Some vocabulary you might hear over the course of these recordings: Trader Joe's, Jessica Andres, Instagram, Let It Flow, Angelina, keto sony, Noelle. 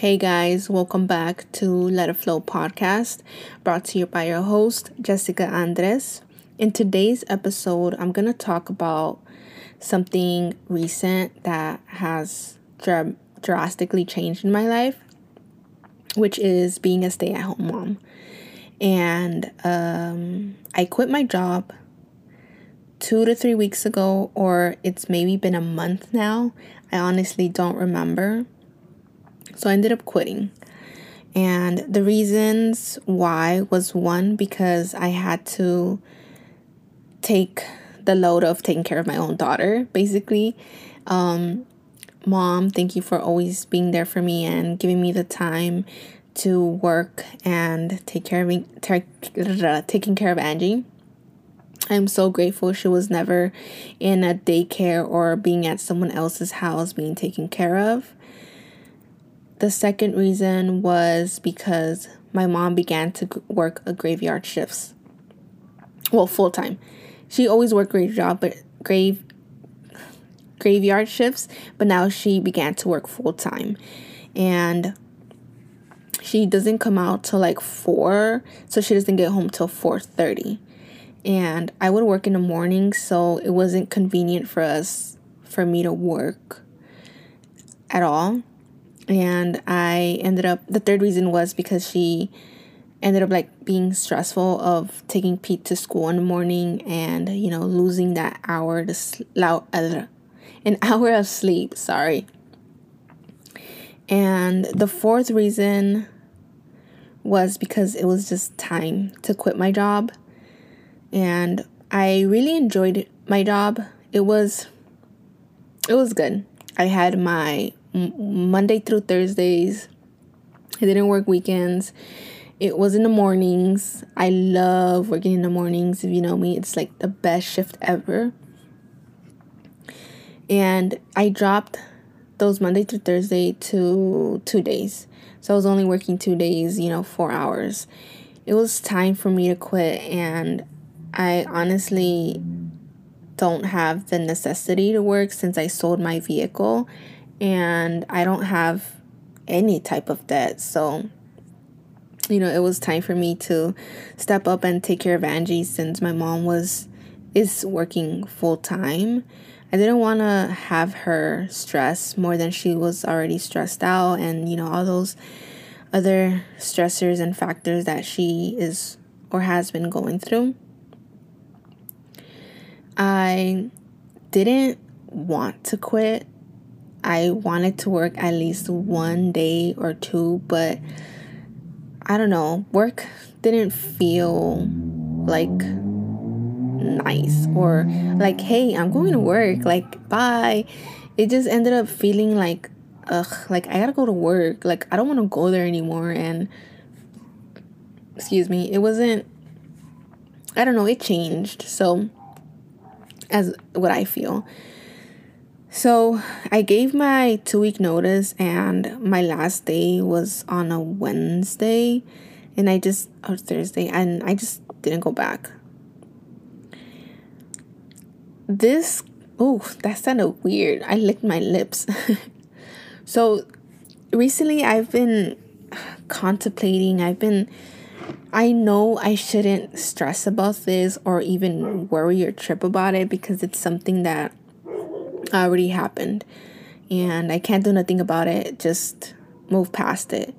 Hey guys, welcome back to Let It Flow podcast, brought to you by your host, Jessica Andres. In today's episode, I'm going to talk about something recent that has drastically changed in my life, which is being a stay-at-home mom. And I quit my job 2 to 3 weeks ago, or it's maybe been a month now. I honestly don't remember. So I ended up quitting, and the reasons why was, one, because I had to take the load of taking care of my own daughter, basically. Mom, thank you for always being there for me and giving me the time to work and take care of me, taking care of Angie. I'm so grateful she was never in a daycare or being at someone else's house being taken care of. The second reason was because my mom began to work graveyard shifts. Well, full-time. She always worked graveyard shifts, but now she began to work full-time. And she doesn't come out till like 4, so she doesn't get home till 4:30. And I would work in the morning, so it wasn't convenient for me to work at all. And the third reason was because she ended up like being stressful of taking Pete to school in the morning and, you know, losing that an hour of sleep. Sorry. And the fourth reason was because it was just time to quit my job. And I really enjoyed my job. It was good. I had my Monday through Thursdays. I didn't work weekends. It was in the mornings. I love working in the mornings. If you know me, it's like the best shift ever. And I dropped those Monday through Thursday to 2 days. So I was only working 2 days, 4 hours. It was time for me to quit, and I honestly don't have the necessity to work since I sold my vehicle. And I don't have any type of debt. So, it was time for me to step up and take care of Angie since my mom is working full time. I didn't want to have her stress more than she was already stressed out. And, all those other stressors and factors that she is or has been going through. I didn't want to quit. I wanted to work at least one day or two, but I don't know, work didn't feel like nice or like, hey, I'm going to work, like, bye. It just ended up feeling like, ugh, like I gotta go to work, like I don't want to go there anymore. And it changed. So as what I feel. So I gave my 2-week notice, and my last day was on a Wednesday, or Thursday, and I just didn't go back. That sounded weird. I licked my lips. So recently I've been contemplating, I know I shouldn't stress about this or even worry or trip about it because it's something that already happened and I can't do nothing about it, just move past it.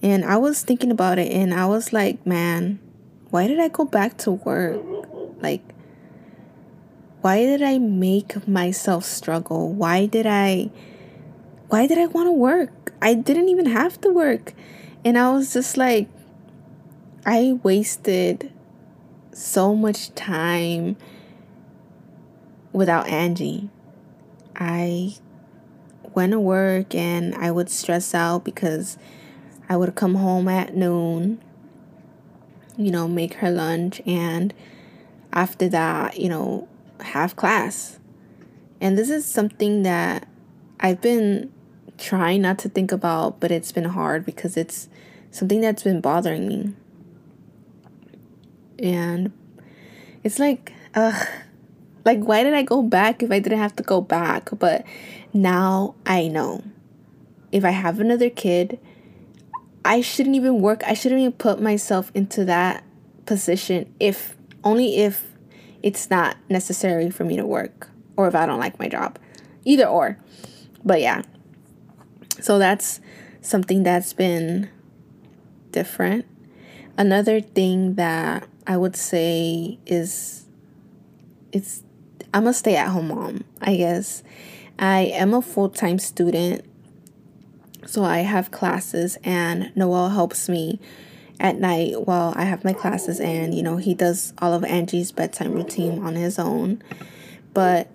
And I was thinking about it, and I was like, man, why did I go back to work? Like, why did I make myself struggle? Why did I want to work? I didn't even have to work. And I was just like, I wasted so much time without Angie. I went to work and I would stress out because I would come home at noon, make her lunch, and after that, have class. And this is something that I've been trying not to think about, but it's been hard because it's something that's been bothering me. And it's like, ugh. Like, why did I go back if I didn't have to go back? But now I know. If I have another kid, I shouldn't even work. I shouldn't even put myself into that position if it's not necessary for me to work or if I don't like my job, either or. But yeah, so that's something that's been different. Another thing that I would say is I'm a stay-at-home mom, I guess. I am a full-time student, so I have classes, and Noelle helps me at night while I have my classes, and, you know, he does all of Angie's bedtime routine on his own. But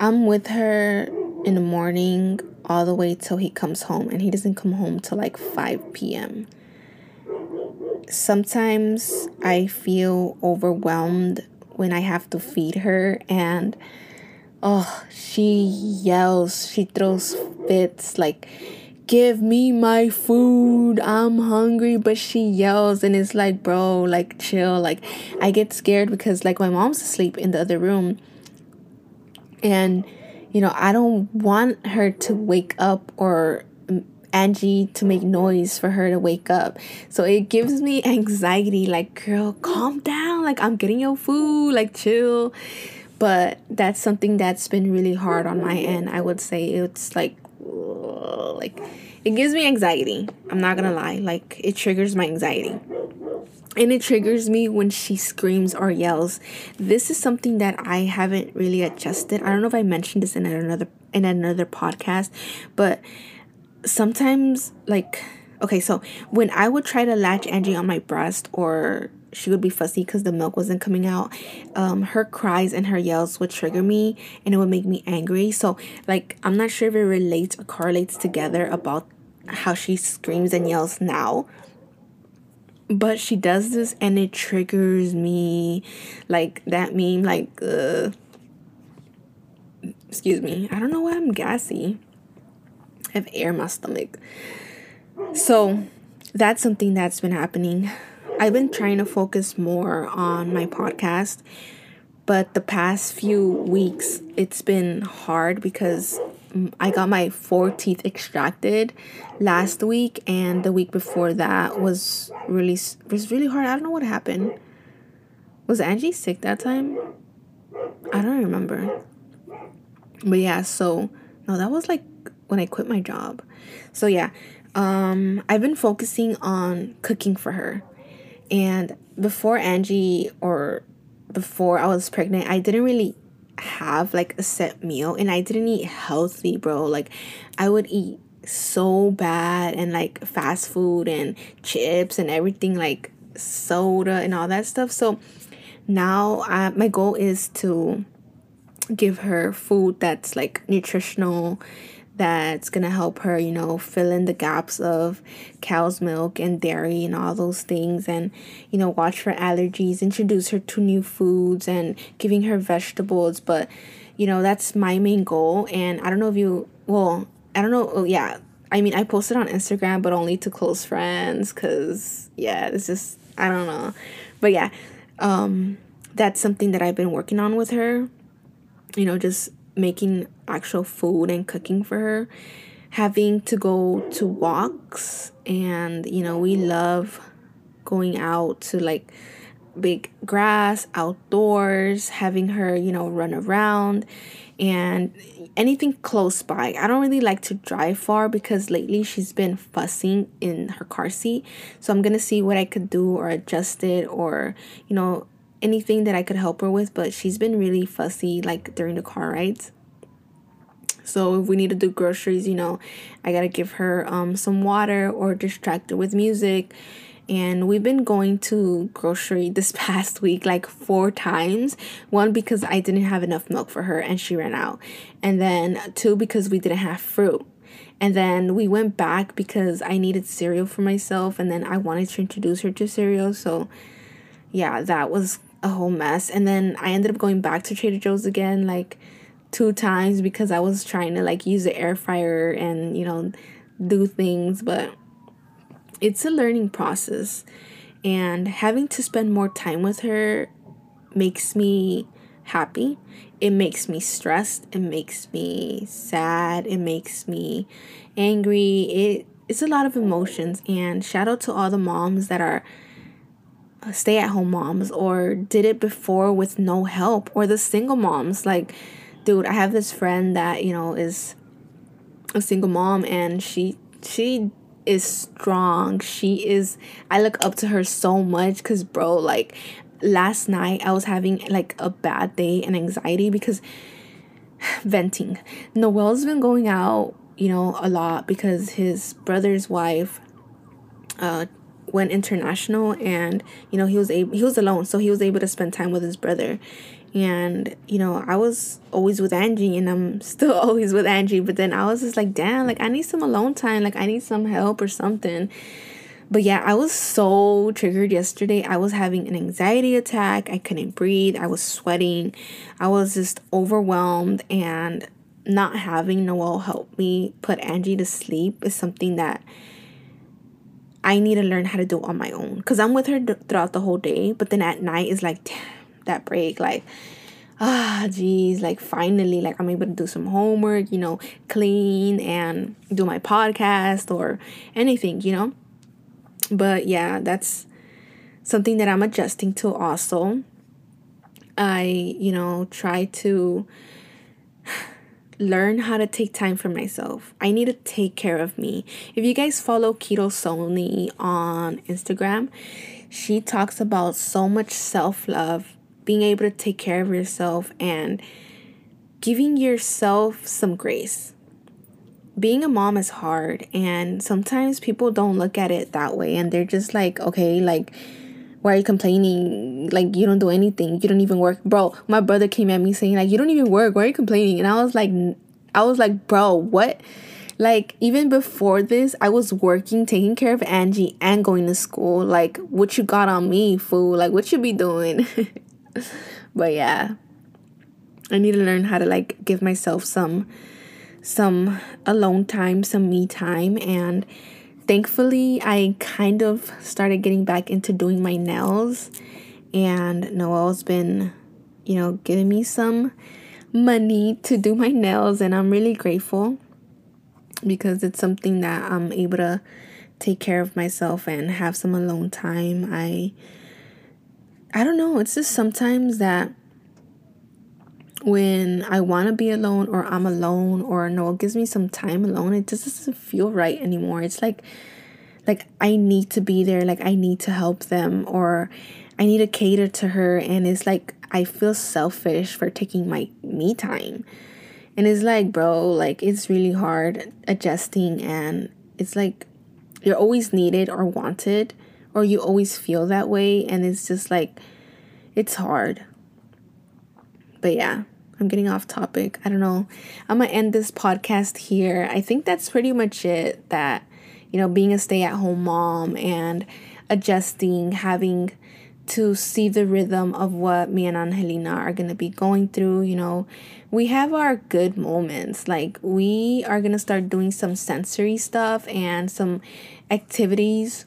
I'm with her in the morning all the way till he comes home, and he doesn't come home till like 5 p.m. Sometimes I feel overwhelmed when I have to feed her, and oh, she yells, she throws fits, like, give me my food, I'm hungry, but she yells, and it's like, bro, like, chill. Like, I get scared because, like, my mom's asleep in the other room, and, you know, I don't want her to wake up or Angie to make noise for her to wake up. So it gives me anxiety, like, girl, calm down, like, I'm getting your food, like, chill. But that's something that's been really hard on my end. I would say it's like it gives me anxiety. I'm not gonna lie. Like, it triggers my anxiety. And it triggers me when she screams or yells. This is something that I haven't really adjusted. I don't know if I mentioned this in another podcast, but sometimes, like, okay, so when I would try to latch Angie on my breast, or she would be fussy because the milk wasn't coming out, her cries and her yells would trigger me, and it would make me angry. So, like, I'm not sure if it relates or correlates together about how she screams and yells now, but she does this, and it triggers me, like that meme, like, excuse me, I don't know why I'm gassy, I have air in my stomach. So that's something that's been happening. I've been trying to focus more on my podcast, but the past few weeks, it's been hard because I got my 4 teeth extracted last week, and the week before that was really hard. I don't know what happened. Was Angie sick that time? I don't remember. But yeah, so no, that was like when I quit my job. So yeah, I've been focusing on cooking for her. And before Angie, or before I was pregnant, I didn't really have like a set meal, and I didn't eat healthy, bro. Like, I would eat so bad, and like fast food and chips and everything, like soda and all that stuff. So now my goal is to give her food that's like nutritional, that's gonna help her, you know, fill in the gaps of cow's milk and dairy and all those things, and, you know, watch for allergies, introduce her to new foods, and giving her vegetables. But, you know, that's my main goal. And I posted on Instagram, but only to close friends, because yeah, it's just, I don't know. But yeah, that's something that I've been working on with her, you know, just making actual food and cooking for her, having to go to walks. And, you know, we love going out to like big grass, outdoors, having her, you know, run around and anything close by. I don't really like to drive far because lately she's been fussing in her car seat. So I'm gonna see what I could do or adjust it, or, you know, anything that I could help her with. But she's been really fussy, like, during the car rides. So if we need to do groceries, you know, I gotta give her some water or distract her with music. And we've been going to grocery this past week like 4 times. 1, because I didn't have enough milk for her and she ran out, and then 2, because we didn't have fruit. And then we went back because I needed cereal for myself, and then I wanted to introduce her to cereal. So yeah, that was a whole mess. And then I ended up going back to Trader Joe's again like 2 times because I was trying to like use the air fryer and, you know, do things. But it's a learning process, and having to spend more time with her makes me happy. It makes me stressed. It makes me sad. It makes me angry. It it's a lot of emotions. And shout out to all the moms that are stay-at-home moms or did it before with no help, or the single moms. Like, dude, I have this friend that, you know, is a single mom, and she is strong. She is, I look up to her so much because, bro, like, last night I was having like a bad day and anxiety because venting. Noelle's been going out, you know, a lot because his brother's wife went international, and, you know, he was alone, so he was able to spend time with his brother. And, you know, I was always with Angie, and I'm still always with Angie, but then I was just like, damn, like, I need some alone time, like, I need some help or something. But yeah, I was so triggered yesterday. I was having an anxiety attack. I couldn't breathe. I was sweating. I was just overwhelmed. And not having Noelle help me put Angie to sleep is something that I need to learn how to do on my own, because I'm with her throughout the whole day. But then at night is like, damn, that break, like, ah, geez, like, finally, like, I'm able to do some homework, you know, clean and do my podcast or anything, you know. But yeah, that's something that I'm adjusting to also. I, you know, try to learn how to take time for myself. I need to take care of me. If you guys follow Keto Sony on Instagram, she talks about so much self-love, being able to take care of yourself and giving yourself some grace. Being a mom is hard, and sometimes people don't look at it that way, and they're just like, okay, like, why are you complaining? Like, you don't do anything. You don't even work. Bro, my brother came at me saying, like, you don't even work. Why are you complaining? And I was like, bro, what? Like, even before this, I was working, taking care of Angie and going to school. Like, what you got on me, fool? Like, what you be doing? But yeah, I need to learn how to, like, give myself some alone time, some me time. And thankfully, I kind of started getting back into doing my nails, and Noelle's been, you know, giving me some money to do my nails, and I'm really grateful because it's something that I'm able to take care of myself and have some alone time. I don't know, it's just sometimes that when I want to be alone, or I'm alone, or Noelle gives me some time alone, it just doesn't feel right anymore. It's like I need to be there, like I need to help them, or I need to cater to her, and it's like I feel selfish for taking my me time. And it's like, bro, like, it's really hard adjusting, and it's like you're always needed or wanted, or you always feel that way, and it's just like, it's hard. But yeah, I'm getting off topic. I don't know. I'm going to end this podcast here. I think that's pretty much it. That, you know, being a stay-at-home mom and adjusting, having to see the rhythm of what me and Angelina are going to be going through. You know, we have our good moments. Like, we are going to start doing some sensory stuff and some activities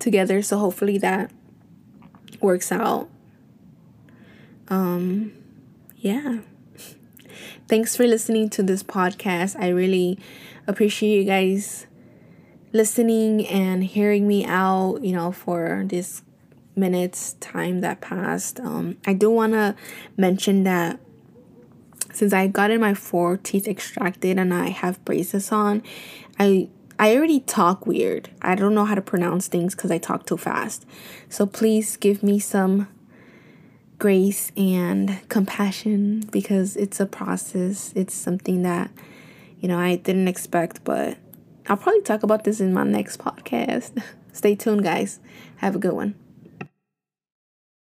together. So hopefully that works out. Yeah. Thanks for listening to this podcast. I really appreciate you guys listening and hearing me out, you know, for this minute's time that passed. I do want to mention that since I got in my 4 teeth extracted and I have braces on, I already talk weird. I don't know how to pronounce things because I talk too fast. So please give me some grace and compassion, because it's a process. It's something that, you know, I didn't expect, but I'll probably talk about this in my next podcast. Stay tuned, guys. Have a good one.